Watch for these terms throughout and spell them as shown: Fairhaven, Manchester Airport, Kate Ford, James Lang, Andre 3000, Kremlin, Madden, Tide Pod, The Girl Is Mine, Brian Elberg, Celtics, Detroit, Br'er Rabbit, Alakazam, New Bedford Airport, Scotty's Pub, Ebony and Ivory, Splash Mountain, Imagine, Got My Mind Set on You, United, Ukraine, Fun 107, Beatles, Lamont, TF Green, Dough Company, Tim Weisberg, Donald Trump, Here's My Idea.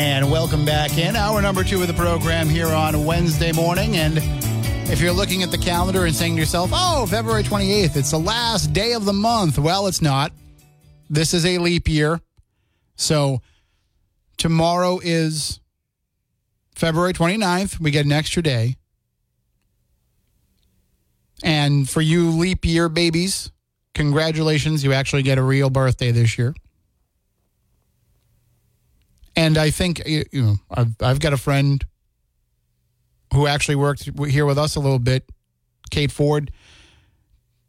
And welcome back in hour number two of the program here on Wednesday morning. And if you're looking at the calendar and saying to yourself, oh, February 28th, it's the last day of the month. Well, it's not. This is a leap year. So tomorrow is February 29th. We get an extra day. And for you leap year babies, congratulations. You actually get a real birthday this year. And I think, you know, I've got a friend who actually worked here with us a little bit, Kate Ford.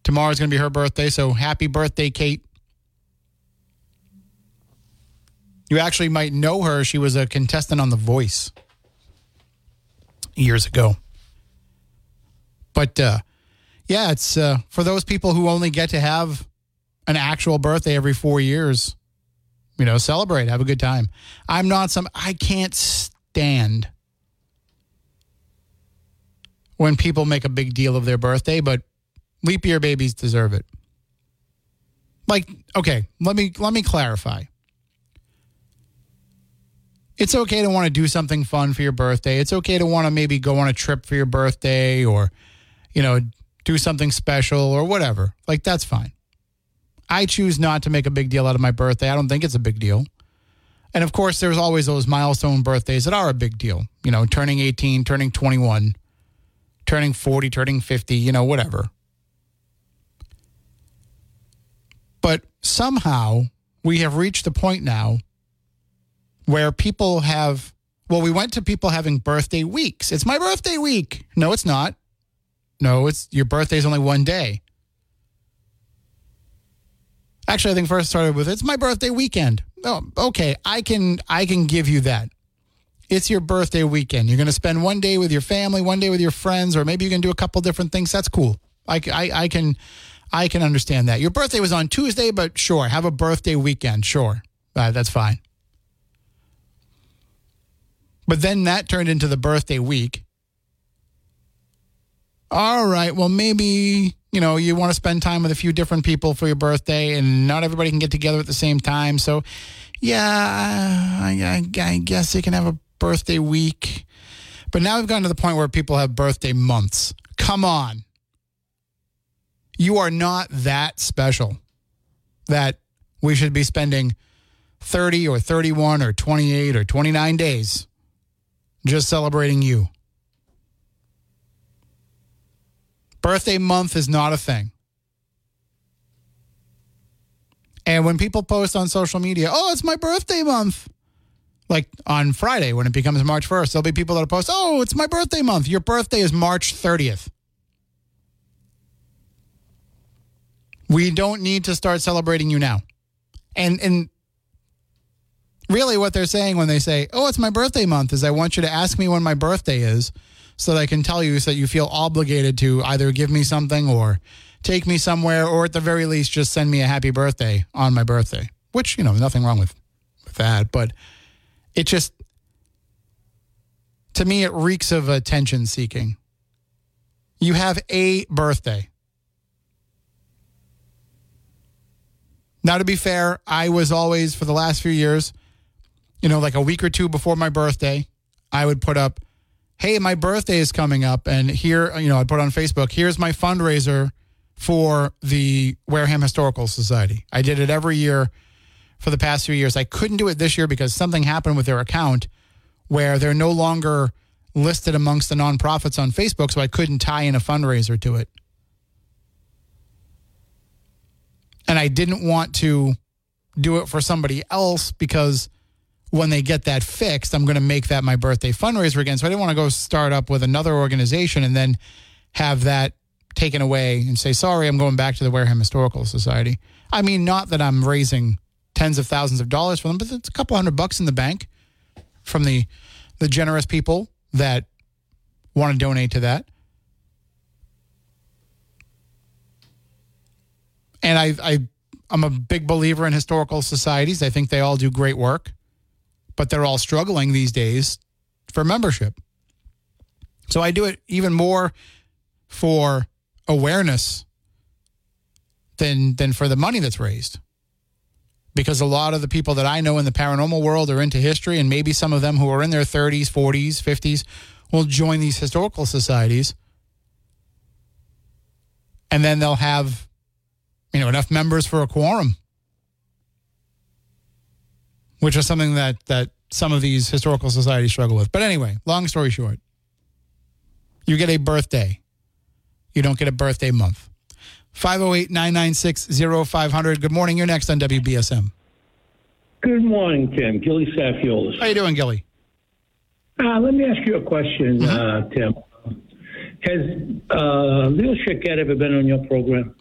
Tomorrow's going to be her birthday, so happy birthday, Kate. You actually might know her. She was a contestant on The Voice years ago. But, yeah, it's for those people who only get to have an actual birthday every 4 years. You know, celebrate, have a good time. I can't stand when people make a big deal of their birthday, but leap year babies deserve it. Like, okay, let me clarify. It's okay to want to do something fun for your birthday. It's okay to want to maybe go on a trip for your birthday or, you know, do something special or whatever. Like, that's fine. I choose not to make a big deal out of my birthday. I don't think it's a big deal. And, of course, there's always those milestone birthdays that are a big deal. You know, turning 18, turning 21, turning 40, turning 50, you know, whatever. But somehow we have reached the point now where people have, well, we went to people having birthday weeks. It's my birthday week. No, it's not. No, it's your birthday's only one day. Actually, I think first started with, it's my birthday weekend. Oh, okay, I can give you that. It's your birthday weekend. You're going to spend one day with your family, one day with your friends, or maybe you can do a couple different things. That's cool. I can understand that. Your birthday was on Tuesday, but sure, have a birthday weekend. Sure, that's fine. But then that turned into the birthday week. All right, well, maybe, you know, you want to spend time with a few different people for your birthday, and not everybody can get together at the same time. So, yeah, I guess you can have a birthday week. But now we've gotten to the point where people have birthday months. Come on. You are not that special that we should be spending 30 or 31 or 28 or 29 days just celebrating you. Birthday month is not a thing. And when people post on social media, oh, it's my birthday month. Like on Friday when it becomes March 1st, there'll be people that'll post, oh, it's my birthday month. Your birthday is March 30th. We don't need to start celebrating you now. And really what they're saying when they say, oh, it's my birthday month, is I want you to ask me when my birthday is, so that I can tell you, so that you feel obligated to either give me something or take me somewhere, or at the very least, just send me a happy birthday on my birthday, which, you know, nothing wrong with that. But it just, to me, it reeks of attention seeking. You have a birthday. Now, to be fair, I was always, for the last few years, you know, like a week or two before my birthday, I would put up, hey, my birthday is coming up. And here, you know, I'd put on Facebook, here's my fundraiser for the Wareham Historical Society. I did it every year for the past few years. I couldn't do it this year because something happened with their account where they're no longer listed amongst the nonprofits on Facebook, so I couldn't tie in a fundraiser to it. And I didn't want to do it for somebody else because when they get that fixed, I'm going to make that my birthday fundraiser again. So I didn't want to go start up with another organization and then have that taken away and say, sorry, I'm going back to the Wareham Historical Society. I mean, not that I'm raising tens of thousands of dollars for them, but it's a couple $100 in the bank from the generous people that want to donate to that. And I'm a big believer in historical societies. I think they all do great work, but they're all struggling these days for membership. So I do it even more for awareness than for the money that's raised. Because a lot of the people that I know in the paranormal world are into history, and maybe some of them who are in their 30s, 40s, 50s will join these historical societies. And then they'll have, you know, enough members for a quorum, which is something that some of these historical societies struggle with. But anyway, long story short, you get a birthday. You don't get a birthday month. 508-996-0500. Good morning. You're next on WBSM. Good morning, Tim. Gilly Safiolis. How you doing, Gilly? Let me ask you a question, Tim. Has Leo Choquette ever been on your program?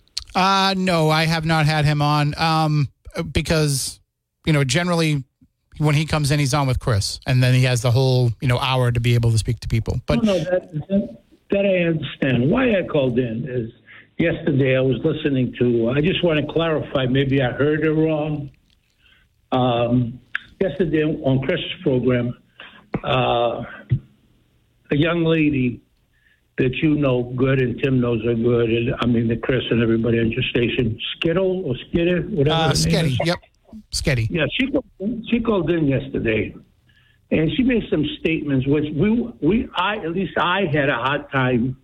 No, I have not had him on because, you know, generally when he comes in, he's on with Chris, and then he has the whole, you know, hour to be able to speak to people. But that I understand. Why I called in is yesterday I was listening to, I just want to clarify, maybe I heard it wrong. Yesterday on Chris's program, a young lady that you know good and Tim knows are good, and I mean the Chris and everybody on your station, Skittle or Skitter, whatever. Skitty, yep. Skitty. Yeah, she called in yesterday. And she made some statements, which I at least I had a hard time,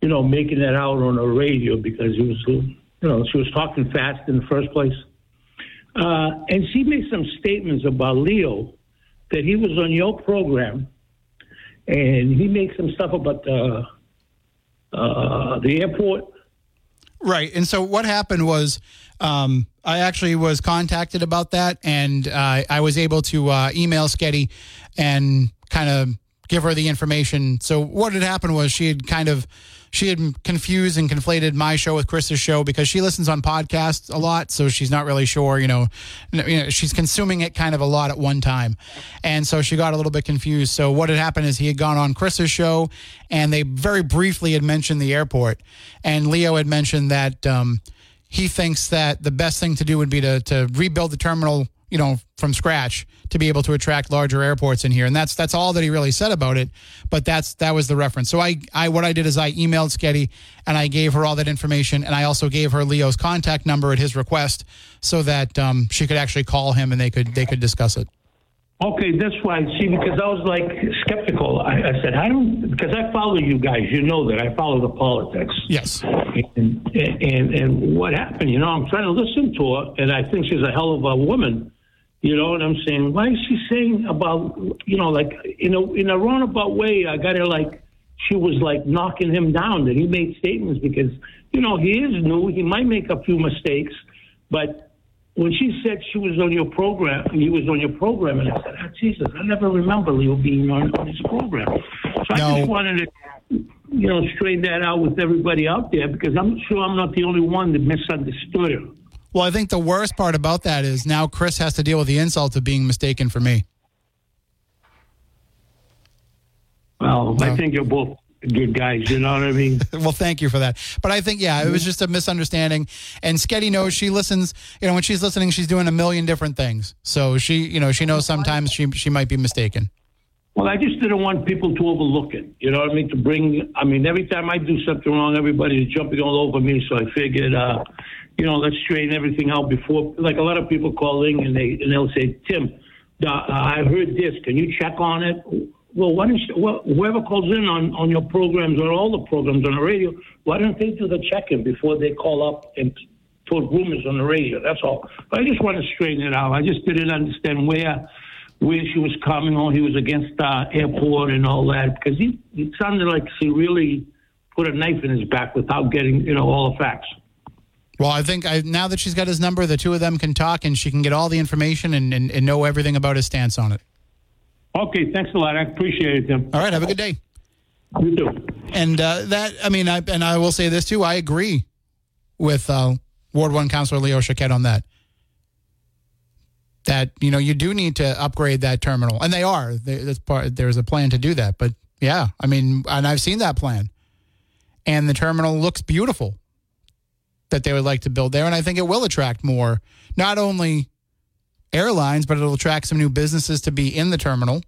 you know, making that out on the radio because it was, you know, she was talking fast in the first place. And she made some statements about Leo that he was on your program, and he made some stuff about the airport. Right, and so what happened was I actually was contacted about that, and I was able to email Sketty and kind of give her the information. So what had happened was she had confused and conflated my show with Chris's show because she listens on podcasts a lot, so she's not really sure, you know she's consuming it kind of a lot at one time. And so she got a little bit confused. So what had happened is he had gone on Chris's show, and they very briefly had mentioned the airport. And Leo had mentioned that he thinks that the best thing to do would be to rebuild the terminal, you know, from scratch to be able to attract larger airports in here. And that's all that he really said about it. But that was the reference. So what I did is I emailed Sketty and I gave her all that information. And I also gave her Leo's contact number at his request so that she could actually call him and they could discuss it. Okay, that's why. See, because I was like skeptical. I said, because I follow you guys. You know that I follow the politics. Yes. And what happened? You know, I'm trying to listen to her, and I think she's a hell of a woman. You know what I'm saying? Why is she saying about, you know, like, in a roundabout way, I got it like she was like knocking him down that he made statements because, you know, he is new. He might make a few mistakes. But when she said she was on your program, he was on your program, and I said, Jesus, I never remember Leo being on his program. So I just wanted to, you know, straighten that out with everybody out there because I'm sure I'm not the only one that misunderstood her. Well, I think the worst part about that is now Chris has to deal with the insult of being mistaken for me. Well, I think you're both good guys, you know what I mean? Well, thank you for that. But I think, yeah, it was just a misunderstanding. And Sketty knows she listens. You know, when she's listening, she's doing a million different things. So she, you know, she knows sometimes she might be mistaken. Well, I just didn't want people to overlook it. You know what I mean? Every time I do something wrong, everybody's jumping all over me. So I figured... you know, let's straighten everything out before. Like a lot of people call in and they'll say, Tim, I heard this. Can you check on it? Well, why don't whoever calls in on your programs or all the programs on the radio, why don't they do the check-in before they call up and put rumors on the radio? That's all. But I just want to straighten it out. I just didn't understand where she was coming on. He was against airport and all that, because it sounded like she really put a knife in his back without getting, you know, all the facts. Well, I think now that she's got his number, the two of them can talk, and she can get all the information and know everything about his stance on it. Okay, thanks a lot. I appreciate it, Tim. All right, have a good day. You too. And I will say this too. I agree with Ward 1 Councilor Leo Choquette on that. That, you know, you do need to upgrade that terminal, and they are. There's a plan to do that, but yeah, I mean, and I've seen that plan, and the terminal looks beautiful that they would like to build there, and I think it will attract more, not only airlines, but it'll attract some new businesses to be in the terminal.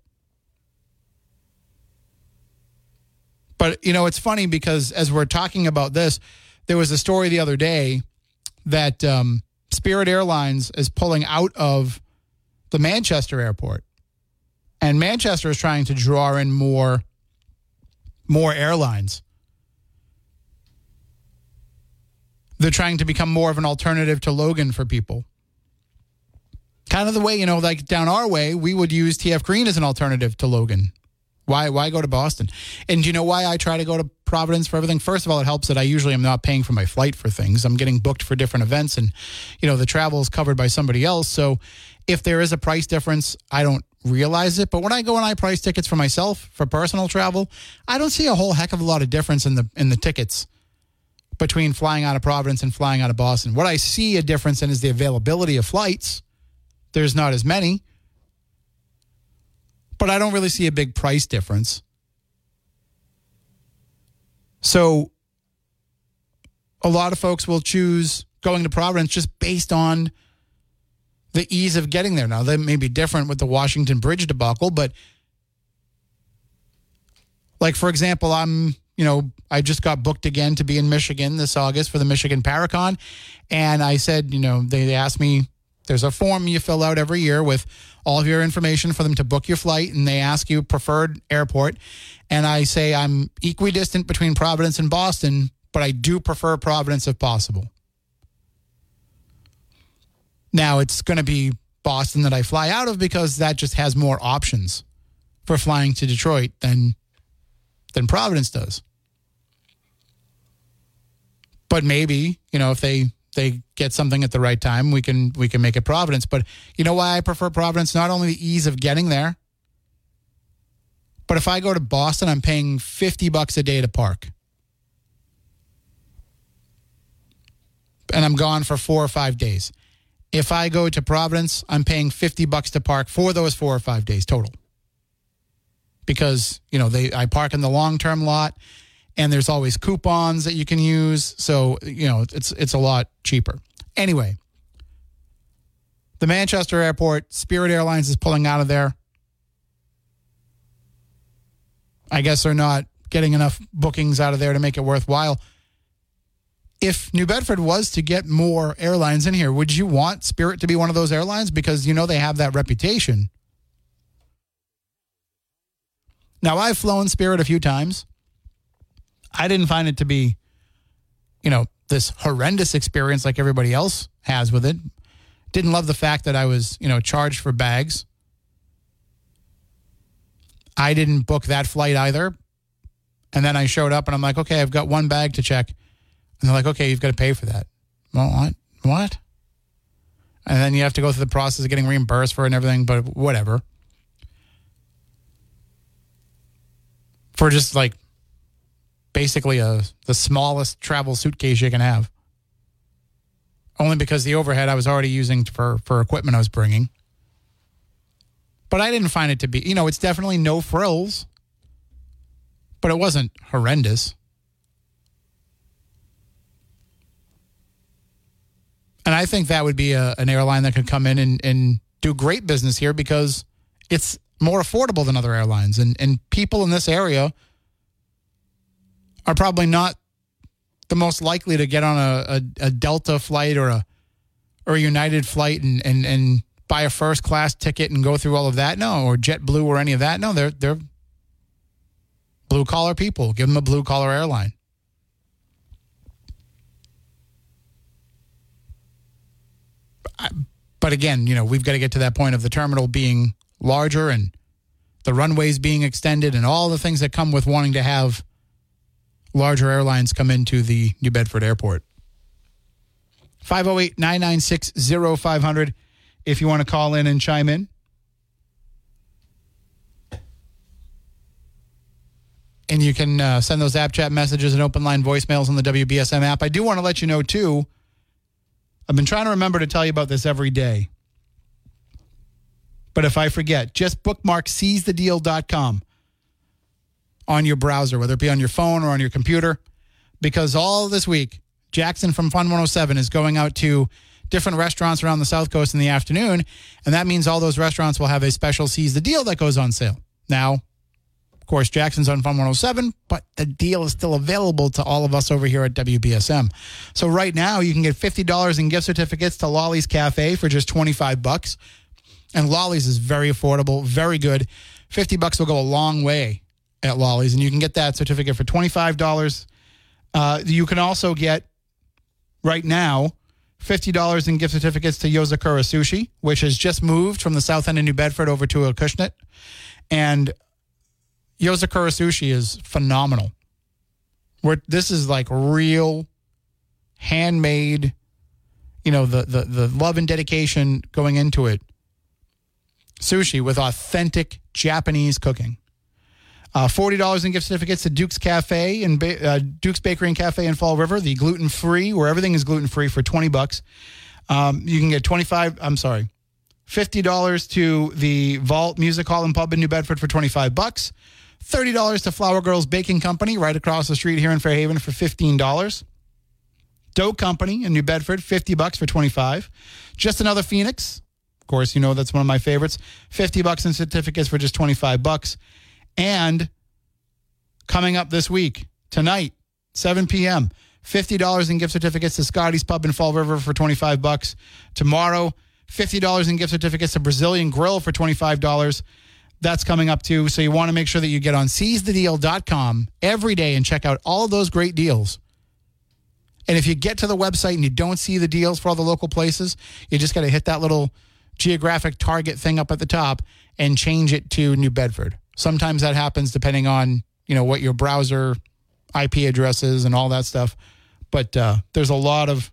But, you know, it's funny because as we're talking about this, there was a story the other day that Spirit Airlines is pulling out of the Manchester airport, and Manchester is trying to draw in more airlines. They're trying to become more of an alternative to Logan for people. Kind of the way, you know, like down our way, we would use TF Green as an alternative to Logan. Why go to Boston? And do you know why I try to go to Providence for everything? First of all, it helps that I usually am not paying for my flight for things. I'm getting booked for different events, and, you know, the travel is covered by somebody else. So if there is a price difference, I don't realize it. But when I go and I price tickets for myself for personal travel, I don't see a whole heck of a lot of difference in the tickets between flying out of Providence and flying out of Boston. What I see a difference in is the availability of flights. There's not as many, but I don't really see a big price difference. So a lot of folks will choose going to Providence just based on the ease of getting there. Now, that may be different with the Washington Bridge debacle, but like, for example, I just got booked again to be in Michigan this August for the Michigan Paracon. And I said, you know, they asked me, there's a form you fill out every year with all of your information for them to book your flight, and they ask you preferred airport. And I say I'm equidistant between Providence and Boston, but I do prefer Providence if possible. Now, it's going to be Boston that I fly out of because that just has more options for flying to Detroit than Providence does. But maybe, you know, if they get something at the right time, we can make it Providence. But you know why I prefer Providence? Not only the ease of getting there, but if I go to Boston, I'm paying $50 a day to park. And I'm gone for 4 or 5 days. If I go to Providence, I'm paying $50 to park for those 4 or 5 days total. Because, you know, I park in the long-term lot, and there's always coupons that you can use. So, you know, it's a lot cheaper. Anyway, the Manchester airport, Spirit Airlines is pulling out of there. I guess they're not getting enough bookings out of there to make it worthwhile. If New Bedford was to get more airlines in here, would you want Spirit to be one of those airlines? Because, you know, they have that reputation. Now, I've flown Spirit a few times. I didn't find it to be, you know, this horrendous experience like everybody else has with it. Didn't love the fact that I was, you know, charged for bags. I didn't book that flight either. And then I showed up and I'm like, okay, I've got one bag to check. And they're like, okay, you've got to pay for that. Well, what? And then you have to go through the process of getting reimbursed for it and everything, but whatever. For just like, basically the smallest travel suitcase you can have. Only because the overhead I was already using for equipment I was bringing. But I didn't find it to be, you know, it's definitely no frills. But it wasn't horrendous. And I think that would be an airline that could come in and do great business here because it's more affordable than other airlines. And people in this area are probably not the most likely to get on a Delta flight or a United flight and buy a first class ticket and go through all of that. No, or JetBlue or any of that. No, they're blue collar people. Give them a blue collar airline. But again, you know, we've got to get to that point of the terminal being larger and the runways being extended and all the things that come with wanting to have larger airlines come into the New Bedford Airport. 508-996-0500 if you want to call in and chime in. And you can send those app chat messages and open line voicemails on the WBSM app. I do want to let you know, too, I've been trying to remember to tell you about this every day. But if I forget, just bookmark SeizeTheDeal.com on your browser, whether it be on your phone or on your computer, because all this week, Jackson from Fun 107 is going out to different restaurants around the South Coast in the afternoon, and that means all those restaurants will have a special Seize the Deal that goes on sale. Now, of course, Jackson's on Fun 107, but the deal is still available to all of us over here at WBSM. So right now, you can get $50 in gift certificates to Lolly's Cafe for just $25. And Lolly's is very affordable, very good. $50 will go a long way at Lolly's, and you can get that certificate for $25. You can also get, right now, $50 in gift certificates to Yozakura Sushi, which has just moved from the south end of New Bedford over to Acushnet. And Yozakura Sushi is phenomenal. This is like real handmade, you know, the love and dedication going into it. Sushi with authentic Japanese cooking. $40 in gift certificates to Duke's Cafe and Duke's Bakery and Cafe in Fall River, the gluten-free, where everything is gluten-free for $20. You can get $50 to the Vault Music Hall and Pub in New Bedford for $25. $30 to Flower Girls Baking Company right across the street here in Fairhaven for $15. Dough Company in New Bedford, $50 for $25. Just Another Phoenix. Of course, you know that's one of my favorites. $50 in certificates for just $25. And coming up this week, tonight, 7 p.m., $50 in gift certificates to Scotty's Pub in Fall River for $25. Tomorrow, $50 in gift certificates to Brazilian Grill for $25. That's coming up, too. So you want to make sure that you get on SeizeTheDeal.com every day and check out all those great deals. And if you get to the website and you don't see the deals for all the local places, you just got to hit that little geographic target thing up at the top and change it to New Bedford. Sometimes that happens depending on, you know, what your browser IP address is and all that stuff. But there's a lot of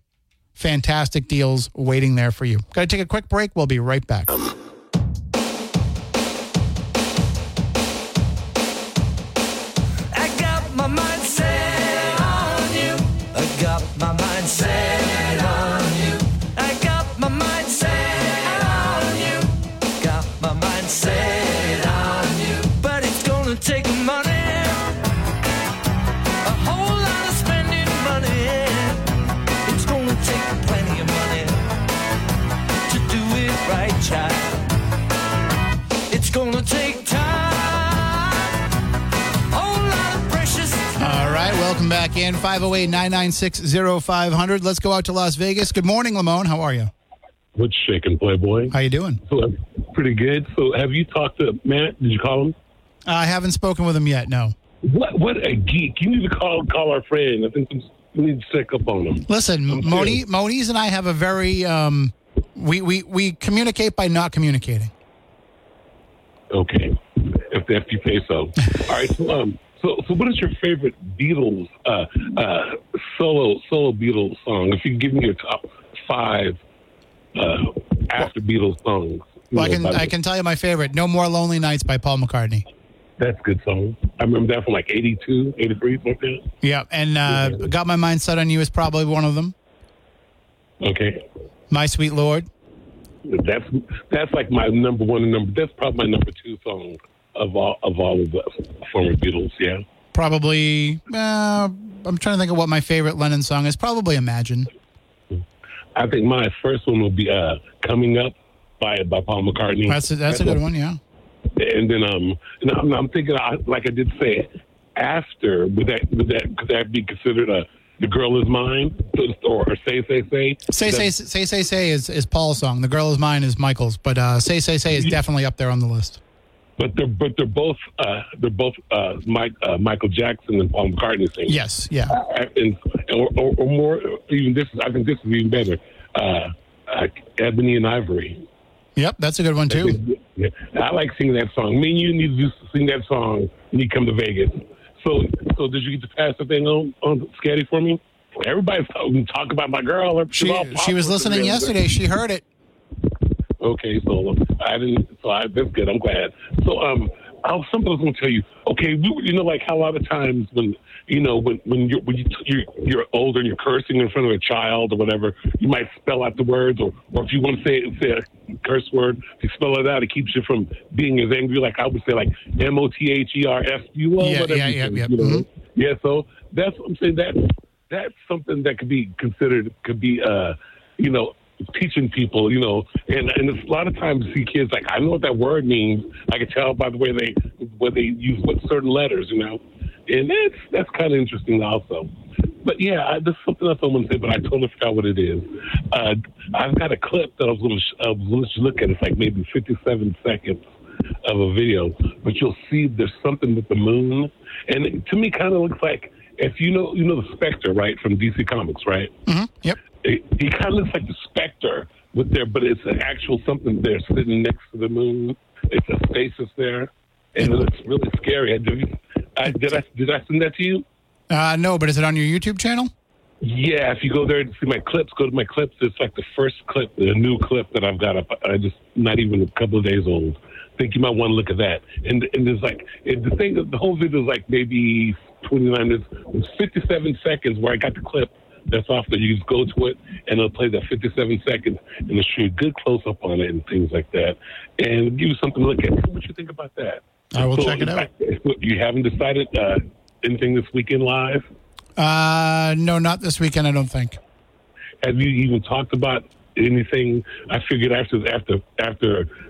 fantastic deals waiting there for you. Got to take a quick break. We'll be right back. I got my mind set on you. I got my mind set on you. I got my mind set on you. Got my mind set. It's gonna take time. All right, welcome back in. 508-996-0500. Let's go out to Las Vegas. Good morning, Lamont. How are you? What's shaking, Playboy? How you doing? Pretty good. So have you talked to Matt? Did you call him? I haven't spoken with him yet, no. What a geek. You need to call our friend. I think we need to check up on him. Listen, Moniz and I have a very... We communicate by not communicating. Okay, if you say so. All right. So what is your favorite Beatles solo Beatles song? If you could give me your top five after Beatles songs. Well, I can tell you my favorite, "No More Lonely Nights" by Paul McCartney. That's a good song. I remember that from like 82, 83, something. Yeah, and "Got My Mind Set on You" is probably one of them. Okay. My Sweet Lord. That's like my number one and number. That's probably my number two song of all of the former Beatles. Yeah, probably. I'm trying to think of what my favorite Lennon song is. Probably "Imagine." I think my first one will be "Coming Up" by Paul McCartney. That's a good one. Yeah. And then I'm thinking, like I did say, after would that be considered a The Girl Is Mine, or Say Say Say. Say Say Say is Paul's song. The Girl Is Mine is Michael's, but Say Say Say is definitely up there on the list. But they're both Michael Jackson and Paul McCartney singers. Yes, yeah. Or more, even this. I think this is even better. Ebony and Ivory. Yep, that's a good one too. I like singing that song. Me and you need to sing that song when you come to Vegas. So did you get to pass the thing on Skitty for me? Everybody's talking about my girl. She was listening yesterday. She heard it. Okay, so I didn't. That's good. I'm glad. So something I was going to tell you. Okay, like how a lot of times when you're older and you're cursing in front of a child or whatever, you might spell out the words, or if you want to say a curse word, if you spell it out, it keeps you from being as angry. Like I would say, like MOTHERFUO. Yeah. So that's what I'm saying. That's something that could be considered. Could be teaching people, and a lot of times you see kids like, I know what that word means. I can tell by the way they use what certain letters, and that's kind of interesting also. But yeah, there's something else I want to say, but I totally forgot what it is. I've got a clip that I was going to look at. It's like maybe 57 seconds of a video, but you'll see there's something with the moon, and it, to me, kind of looks like, if you know the Spectre, right, from DC Comics, right? Mm-hmm. Yep. He kind of looks like the Spectre with there, but it's an actual something there sitting next to the moon. It's a stasis there, and it looks really scary. Did I send that to you? No, but is it on your YouTube channel? Yeah, if you go there and see my clips, go to my clips. It's like the first clip, the new clip that I've got up. I just not even a couple of days old. I think you might want to look at that. And there's like the thing. The whole video is like maybe 29 minutes. It's 57 seconds where I got the clip. That's off there. You just go to it, and it'll play that 57 seconds, and it'll shoot a good close-up on it and things like that, and give you something to look at. What do you think about that? I will check it out. You haven't decided anything this weekend live? No, not this weekend, I don't think. Have you even talked about anything? I figured after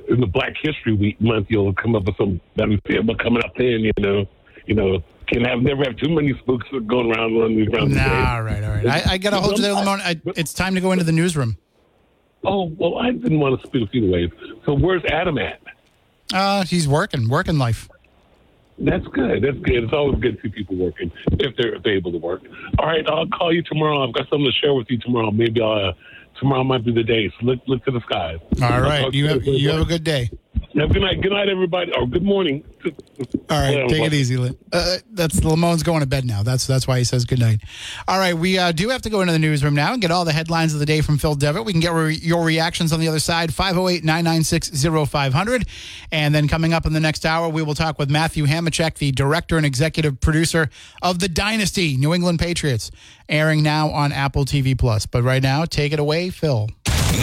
in the Black History Week month, you'll come up with some coming up then, Never have too many spooks going around. Nah, all right. I got to hold you there, Lamont. It's time to go into the newsroom. Oh, well, I didn't want to spook either way. So where's Adam at? He's working life. That's good. It's always good to see people working if they're able to work. All right, I'll call you tomorrow. I've got something to share with you tomorrow. Maybe tomorrow might be the day. So look to the skies. All right, you have a good day. Have a good night. Good night, everybody. Or good morning. All right, take it easy, Lynn. That's Lamone's going to bed now. That's why he says good night. All right, we do have to go into the newsroom now and get all the headlines of the day from Phil Devitt. We can get your reactions on the other side, 508-996-0500. And then coming up in the next hour, we will talk with Matthew Hamachek, the director and executive producer of The Dynasty, New England Patriots, airing now on Apple TV+. But right now, take it away, Phil.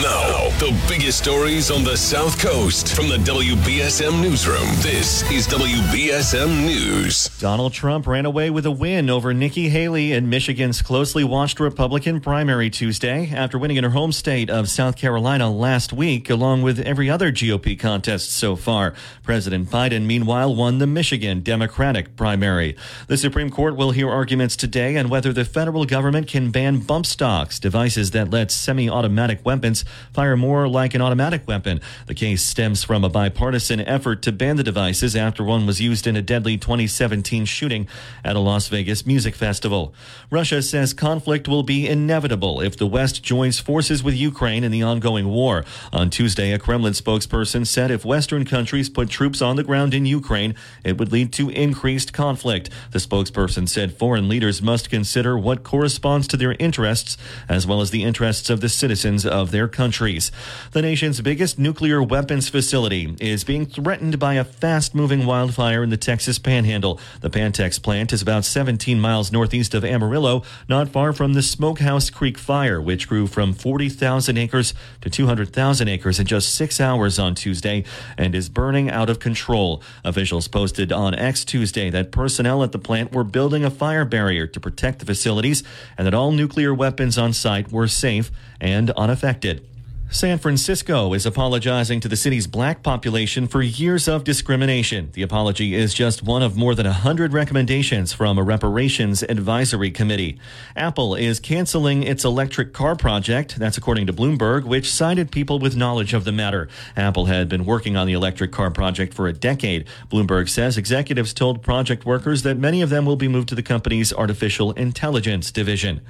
Now, the biggest stories on the South Coast from the WBSM Newsroom. This is WBSM News. Donald Trump ran away with a win over Nikki Haley in Michigan's closely watched Republican primary Tuesday after winning in her home state of South Carolina last week, along with every other GOP contest so far. President Biden, meanwhile, won the Michigan Democratic primary. The Supreme Court will hear arguments today on whether the federal government can ban bump stocks, devices that let semi-automatic weapons fire more like an automatic weapon. The case stems from a bipartisan effort to ban the devices after one was used in a deadly 2017 shooting at a Las Vegas music festival. Russia says conflict will be inevitable if the West joins forces with Ukraine in the ongoing war. On Tuesday, a Kremlin spokesperson said if Western countries put troops on the ground in Ukraine, it would lead to increased conflict. The spokesperson said foreign leaders must consider what corresponds to their interests as well as the interests of the citizens of their countries. The nation's biggest nuclear weapons facility is being threatened by a fast-moving wildfire in the Texas Panhandle. The Pantex plant is about 17 miles northeast of Amarillo, not far from the Smokehouse Creek fire, which grew from 40,000 acres to 200,000 acres in just 6 hours on Tuesday and is burning out of control. Officials posted on X Tuesday that personnel at the plant were building a fire barrier to protect the facilities and that all nuclear weapons on site were safe and unaffected. San Francisco is apologizing to the city's black population for years of discrimination. The apology is just one of more than 100 recommendations from a reparations advisory committee. Apple is canceling its electric car project, that's according to Bloomberg, which cited people with knowledge of the matter. Apple had been working on the electric car project for a decade. Bloomberg says executives told project workers that many of them will be moved to the company's artificial intelligence division.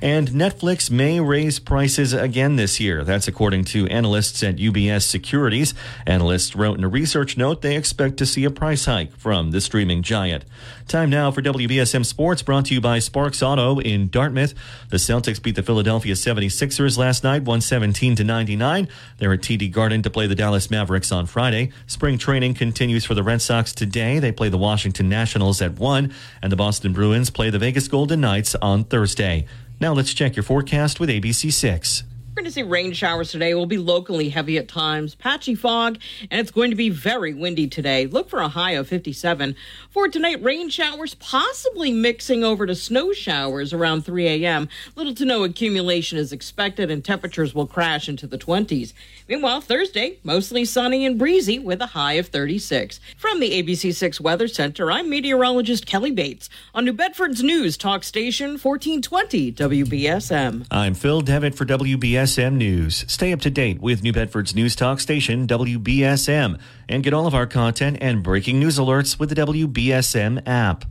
And Netflix may raise prices again this year. That's according to analysts at UBS Securities. Analysts wrote in a research note they expect to see a price hike from the streaming giant. Time now for WBSM Sports, brought to you by Sparks Auto in Dartmouth. The Celtics beat the Philadelphia 76ers last night, 117-99. They're at TD Garden to play the Dallas Mavericks on Friday. Spring training continues for the Red Sox today. They play the Washington Nationals at 1, and the Boston Bruins play the Vegas Golden Knights on Thursday. Now let's check your forecast with ABC6. We're going to see rain showers today. Will be locally heavy at times, patchy fog, and it's going to be very windy today. Look for a high of 57. For tonight, rain showers possibly mixing over to snow showers around 3 a.m. Little to no accumulation is expected, and temperatures will crash into the 20s. Meanwhile, Thursday, mostly sunny and breezy with a high of 36. From the ABC6 Weather Center, I'm meteorologist Kelly Bates on New Bedford's News Talk Station 1420 WBSM. I'm Phil Devitt for WBSM News. Stay up to date with New Bedford's News Talk Station, WBSM, and get all of our content and breaking news alerts with the WBSM app.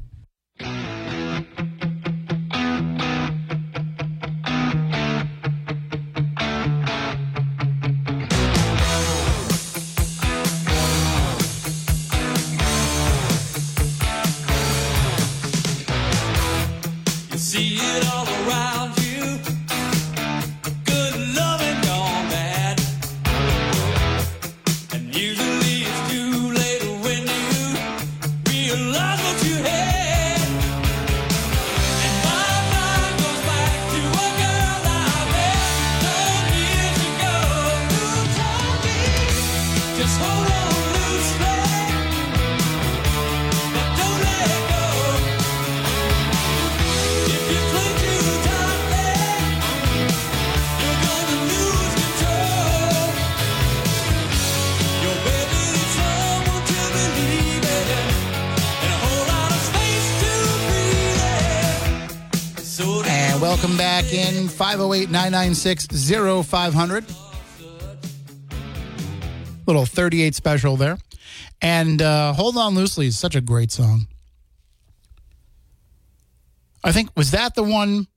Welcome back in, 508-996-0500. Little 38 special there. And Hold On Loosely is such a great song. I think, was that the one?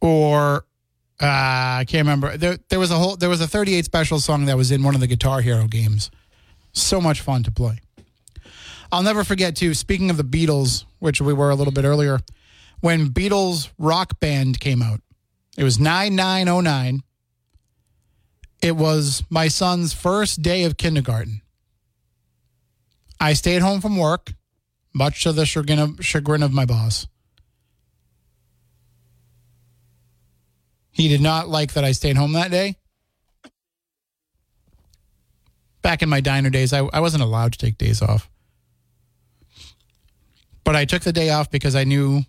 Or, I can't remember. There was a 38 special song that was in one of the Guitar Hero games. So much fun to play. I'll never forget, too, speaking of the Beatles, which we were a little bit earlier, when Beatles Rock Band came out. It was 9909. It was my son's first day of kindergarten. I stayed home from work, much to the chagrin of my boss. He did not like that I stayed home that day. Back in my diner days, I wasn't allowed to take days off. But I took the day off because I knew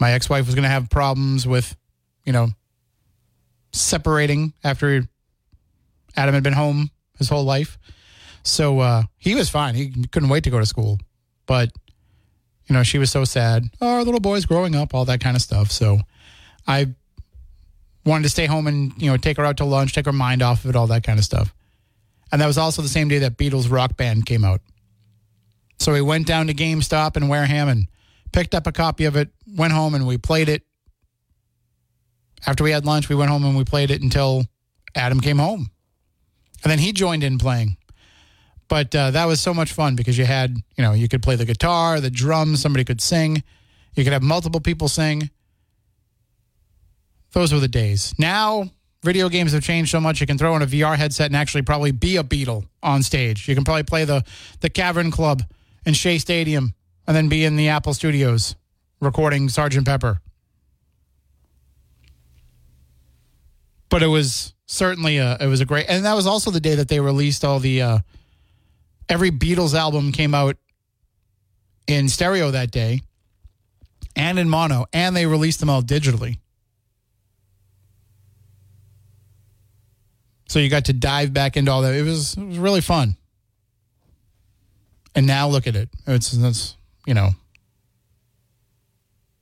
my ex-wife was going to have problems with, separating after Adam had been home his whole life. So he was fine. He couldn't wait to go to school. But, she was so sad. Oh, our little boy's growing up, all that kind of stuff. So I wanted to stay home and, take her out to lunch, take her mind off of it, all that kind of stuff. And that was also the same day that Beatles Rock Band came out. So we went down to GameStop in Wareham and picked up a copy of it, went home, and we played it. After we had lunch, we went home and we played it until Adam came home. And then he joined in playing. But that was so much fun because you had, you could play the guitar, the drums, somebody could sing. You could have multiple people sing. Those were the days. Now, video games have changed so much. You can throw in a VR headset and actually probably be a Beatle on stage. You can probably play the Cavern Club in Shea Stadium, and then be in the Apple Studios recording Sgt. Pepper. But it was certainly a great... And that was also the day that they released all the... every Beatles album came out in stereo that day and in mono, and they released them all digitally. So you got to dive back into all that. It was really fun. And now look at it. It's you know,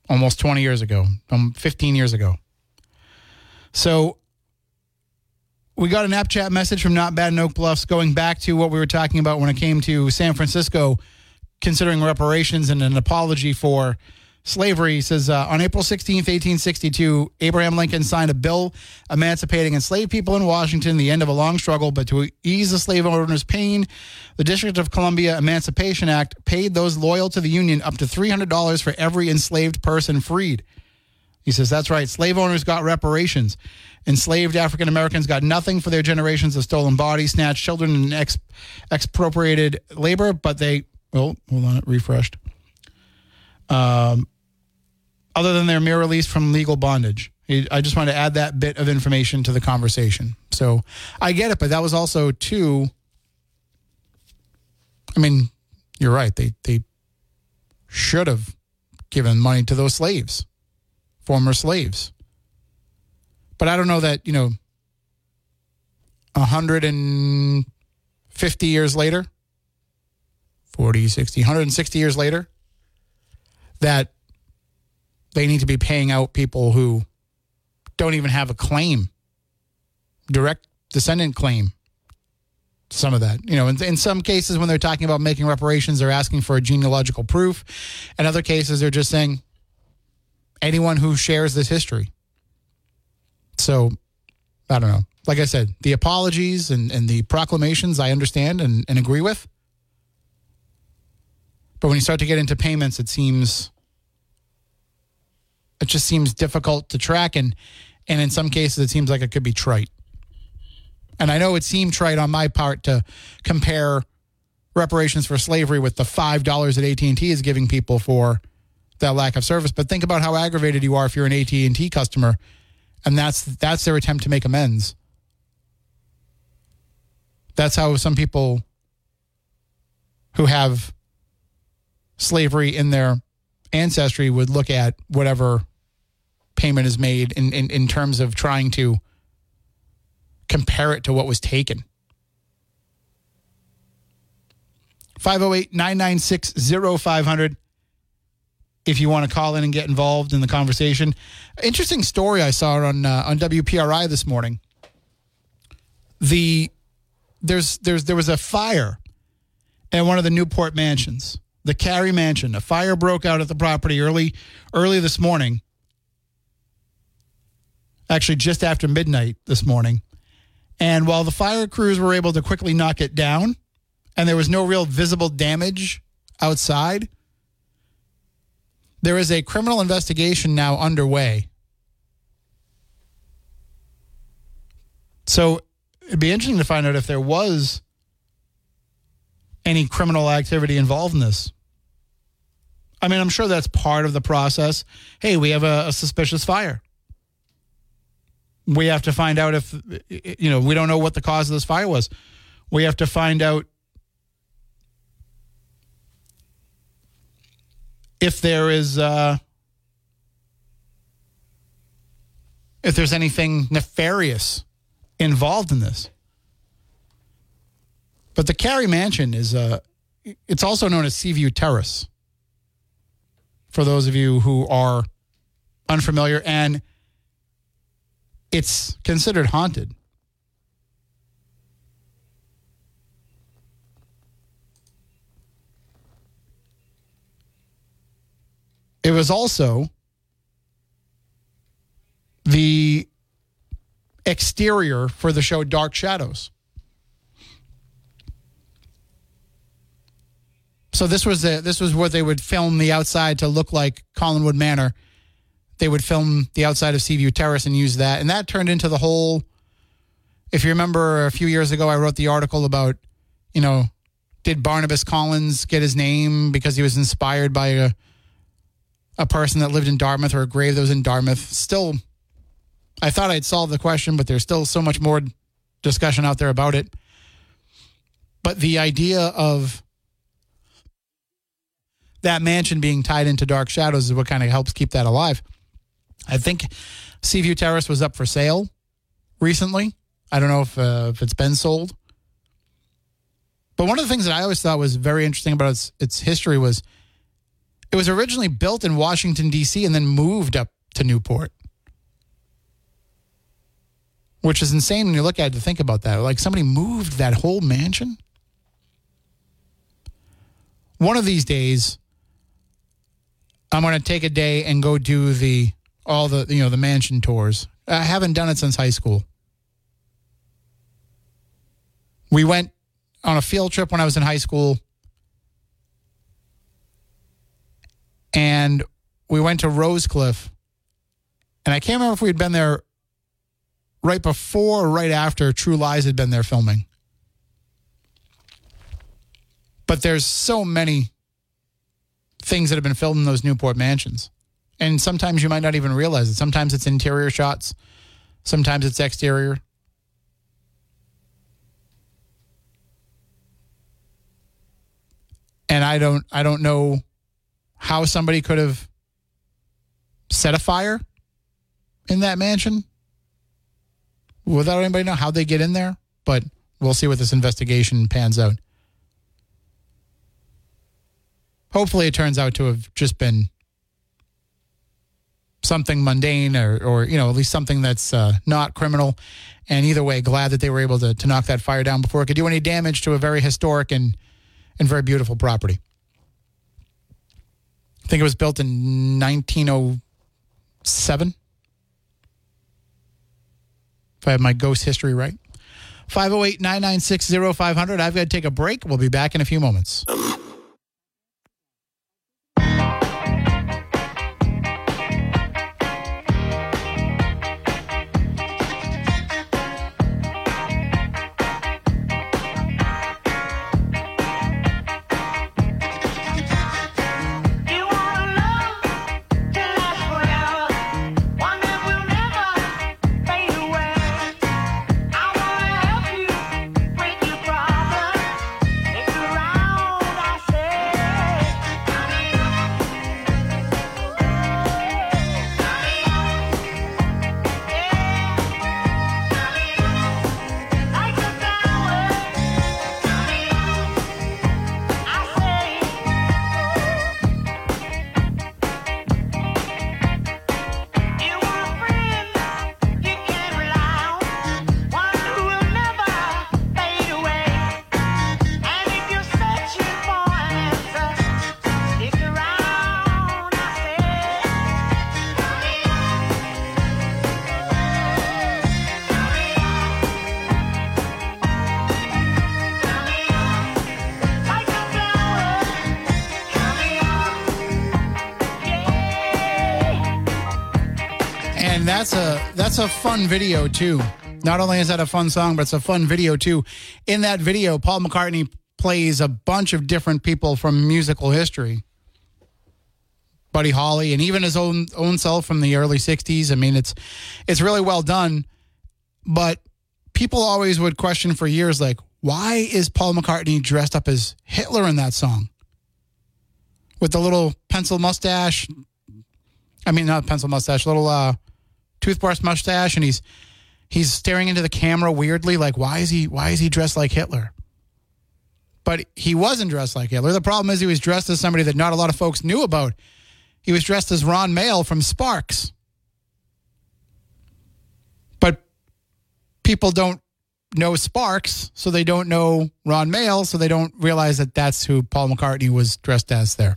almost 20 years ago, 15 years ago. So we got an Snapchat message from Not Bad in Oak Bluffs going back to what we were talking about when it came to San Francisco, considering reparations and an apology for slavery. He says, on April 16th, 1862, Abraham Lincoln signed a bill emancipating enslaved people in Washington, the end of a long struggle, but to ease the slave owner's pain, the District of Columbia Emancipation Act paid those loyal to the Union up to $300 for every enslaved person freed. He says, that's right. Slave owners got reparations. Enslaved African Americans got nothing for their generations of stolen bodies, snatched children, and expropriated labor, but they, oh, hold on, it refreshed. Other than their mere release from legal bondage. I just wanted to add that bit of information to the conversation. So I get it, but that was also too, I mean, you're right. They should have given money to those slaves, former slaves. But I don't know that, you know, 150 years later, 40, 60, 160 years later, that they need to be paying out people who don't even have a claim, direct descendant claim, some of that. You know, in some cases when they're talking about making reparations, they're asking for a genealogical proof. In other cases, they're just saying anyone who shares this history. So, I don't know. Like I said, the apologies and the proclamations I understand and agree with. But when you start to get into payments, it just seems difficult to track. And in some cases, it seems like it could be trite. And I know it seemed trite on my part to compare reparations for slavery with the $5 that AT&T is giving people for that lack of service. But think about how aggravated you are if you're an AT&T customer. And that's their attempt to make amends. That's how some people who have slavery in their ancestry would look at whatever payment is made in terms of trying to compare it to what was taken. 508-996-0500 if you want to call in and get involved in the conversation. Interesting story I saw on WPRI this morning. There was a fire at one of the Newport mansions. The Carey Mansion. A fire broke out at the property early this morning. Actually, just after midnight this morning. And while the fire crews were able to quickly knock it down, and there was no real visible damage outside, there is a criminal investigation now underway. So it'd be interesting to find out if there was any criminal activity involved in this. I mean, I'm sure that's part of the process. Hey, we have a suspicious fire. We have to find out if, you know, we don't know what the cause of this fire was. We have to find out if there is, if there's anything nefarious involved in this. But the Carey Mansion is, it's also known as Seaview Terrace, for those of you who are unfamiliar, and it's considered haunted. It was also the exterior for the show Dark Shadows. So this was what they would film the outside to look like Collinwood Manor. They would film the outside of Seaview Terrace and use that. And that turned into the whole, if you remember a few years ago, I wrote the article about, you know, did Barnabas Collins get his name because he was inspired by a person that lived in Dartmouth, or a grave that was in Dartmouth? Still, I thought I'd solved the question, but there's still so much more discussion out there about it. But the idea of that mansion being tied into Dark Shadows is what kind of helps keep that alive. I think Seaview Terrace was up for sale recently. I don't know if it's been sold. But one of the things that I always thought was very interesting about its history was it was originally built in Washington, D.C. and then moved up to Newport, which is insane when you look at it to think about that. Like somebody moved that whole mansion. One of these days, I'm going to take a day and go do the mansion tours. I haven't done it since high school. We went on a field trip when I was in high school, and we went to Rosecliff, and I can't remember if we had been there right before or right after True Lies had been there filming. But there's so many things that have been filmed in those Newport mansions. And sometimes you might not even realize it. Sometimes it's interior shots. Sometimes it's exterior. And I don't know how somebody could have set a fire in that mansion without anybody know how they get in there, but we'll see what this investigation pans out. Hopefully it turns out to have just been something mundane or at least something that's not criminal. And either way, glad that they were able to knock that fire down before it could do any damage to a very historic and very beautiful property. I think it was built in 1907. If I have my ghost history right. 508-996-0500. I've got to take a break. We'll be back in a few moments. That's a fun video, too. Not only is that a fun song, but it's a fun video, too. In that video, Paul McCartney plays a bunch of different people from musical history. Buddy Holly, and even his own self from the early 60s. I mean, it's really well done. But people always would question for years, like, why is Paul McCartney dressed up as Hitler in that song? With the little pencil mustache. I mean, not pencil mustache, little... toothbrush mustache, and he's staring into the camera weirdly, like, why is he dressed like Hitler? But he wasn't dressed like Hitler. The problem is he was dressed as somebody that not a lot of folks knew about. He was dressed as Ron Mayle from Sparks. But people don't know Sparks, so they don't know Ron Mayle, so they don't realize that that's who Paul McCartney was dressed as there.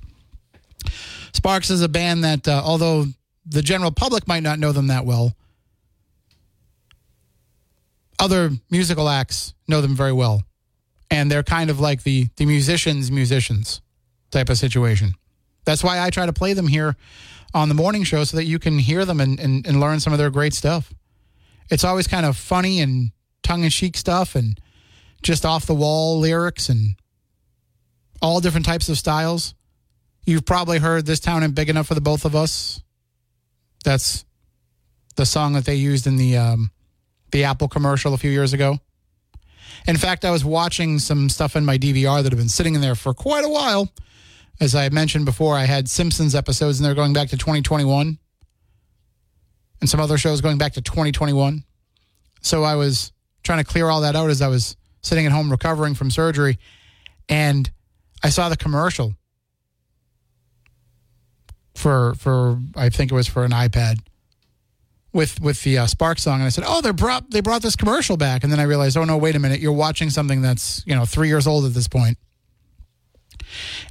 Sparks is a band that, although the general public might not know them that well, other musical acts know them very well. And they're kind of like the musicians type of situation. That's why I try to play them here on the morning show so that you can hear them and learn some of their great stuff. It's always kind of funny and tongue-in-cheek stuff and just off-the-wall lyrics and all different types of styles. You've probably heard This Town Ain't Big Enough for the Both of Us. That's the song that they used in the Apple commercial a few years ago. In fact, I was watching some stuff in my DVR that had been sitting in there for quite a while. As I mentioned before, I had Simpsons episodes in there going back to 2021 and some other shows going back to 2021. So I was trying to clear all that out as I was sitting at home recovering from surgery, and I saw the commercial for I think it was for an iPad with the Spark song, and I said, "Oh, they brought this commercial back." And then I realized, "Oh no, wait a minute, you're watching something that's, 3 years old at this point."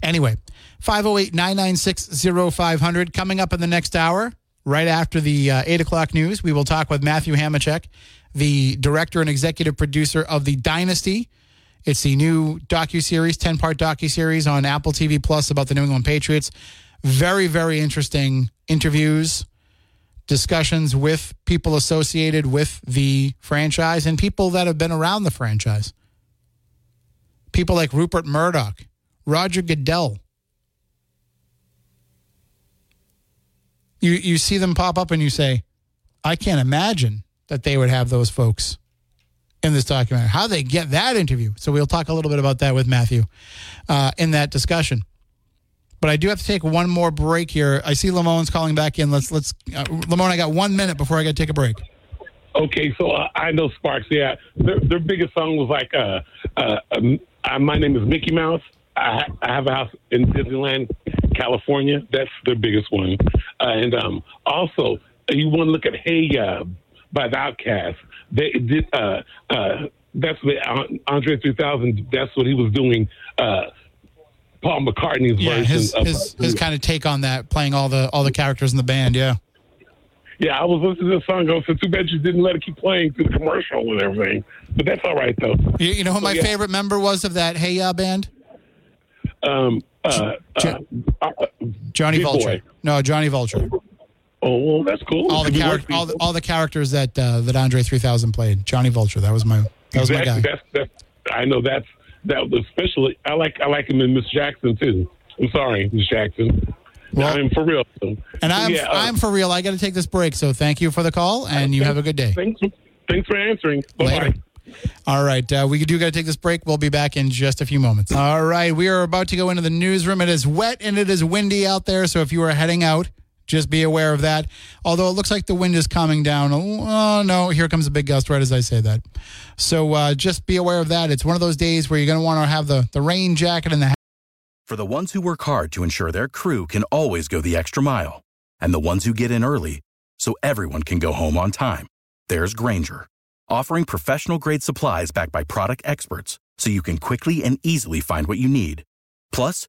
Anyway, 508-996-0500 coming up in the next hour. Right after the 8 o'clock news, we will talk with Matthew Hamachek, the director and executive producer of The Dynasty. It's the new docuseries, 10-part docuseries on Apple TV Plus about the New England Patriots. Very, very interesting interviews, discussions with people associated with the franchise and people that have been around the franchise. People like Rupert Murdoch, Roger Goodell. You see them pop up and you say, I can't imagine that they would have those folks in this documentary. How they get that interview. So we'll talk a little bit about that with Matthew in that discussion. But I do have to take one more break here. I see Lamone's calling back in. Let's Lamone, I got 1 minute before I got to take a break. Okay, so I know Sparks. Yeah, their biggest song was like, "My name is Mickey Mouse. I have a house in Disneyland, California." That's their biggest one. And also, you want to look at Hey Ya by the Outkast. They did, that's what Andre 3000, that's what he was doing, Paul McCartney's version. His kind of take on that, playing all the characters in the band, yeah. Yeah, I was listening to the song, I said, too bad you didn't let it keep playing through the commercial and everything. But that's all right, though. You know who my favorite member was of that Hey Ya band? Johnny Vulture. No, Johnny Vulture. Oh, well, that's cool. All the characters that Andre 3000 played. Johnny Vulture. That was my guy. That was especially. I like him in Miss Jackson too. I'm sorry, Miss Jackson. Well, I'm for real. I'm for real. I got to take this break. So thank you for the call, and you have a good day. Thanks for answering. Bye. All right, we do got to take this break. We'll be back in just a few moments. All right, we are about to go into the newsroom. It is wet and it is windy out there, so if you are heading out, just be aware of that. Although it looks like the wind is calming down. Oh, no, here comes a big gust right as I say that. So just be aware of that. It's one of those days where you're going to want to have the rain jacket and the hat. For the ones who work hard to ensure their crew can always go the extra mile, and the ones who get in early so everyone can go home on time, there's Grainger, offering professional-grade supplies backed by product experts so you can quickly and easily find what you need. Plus,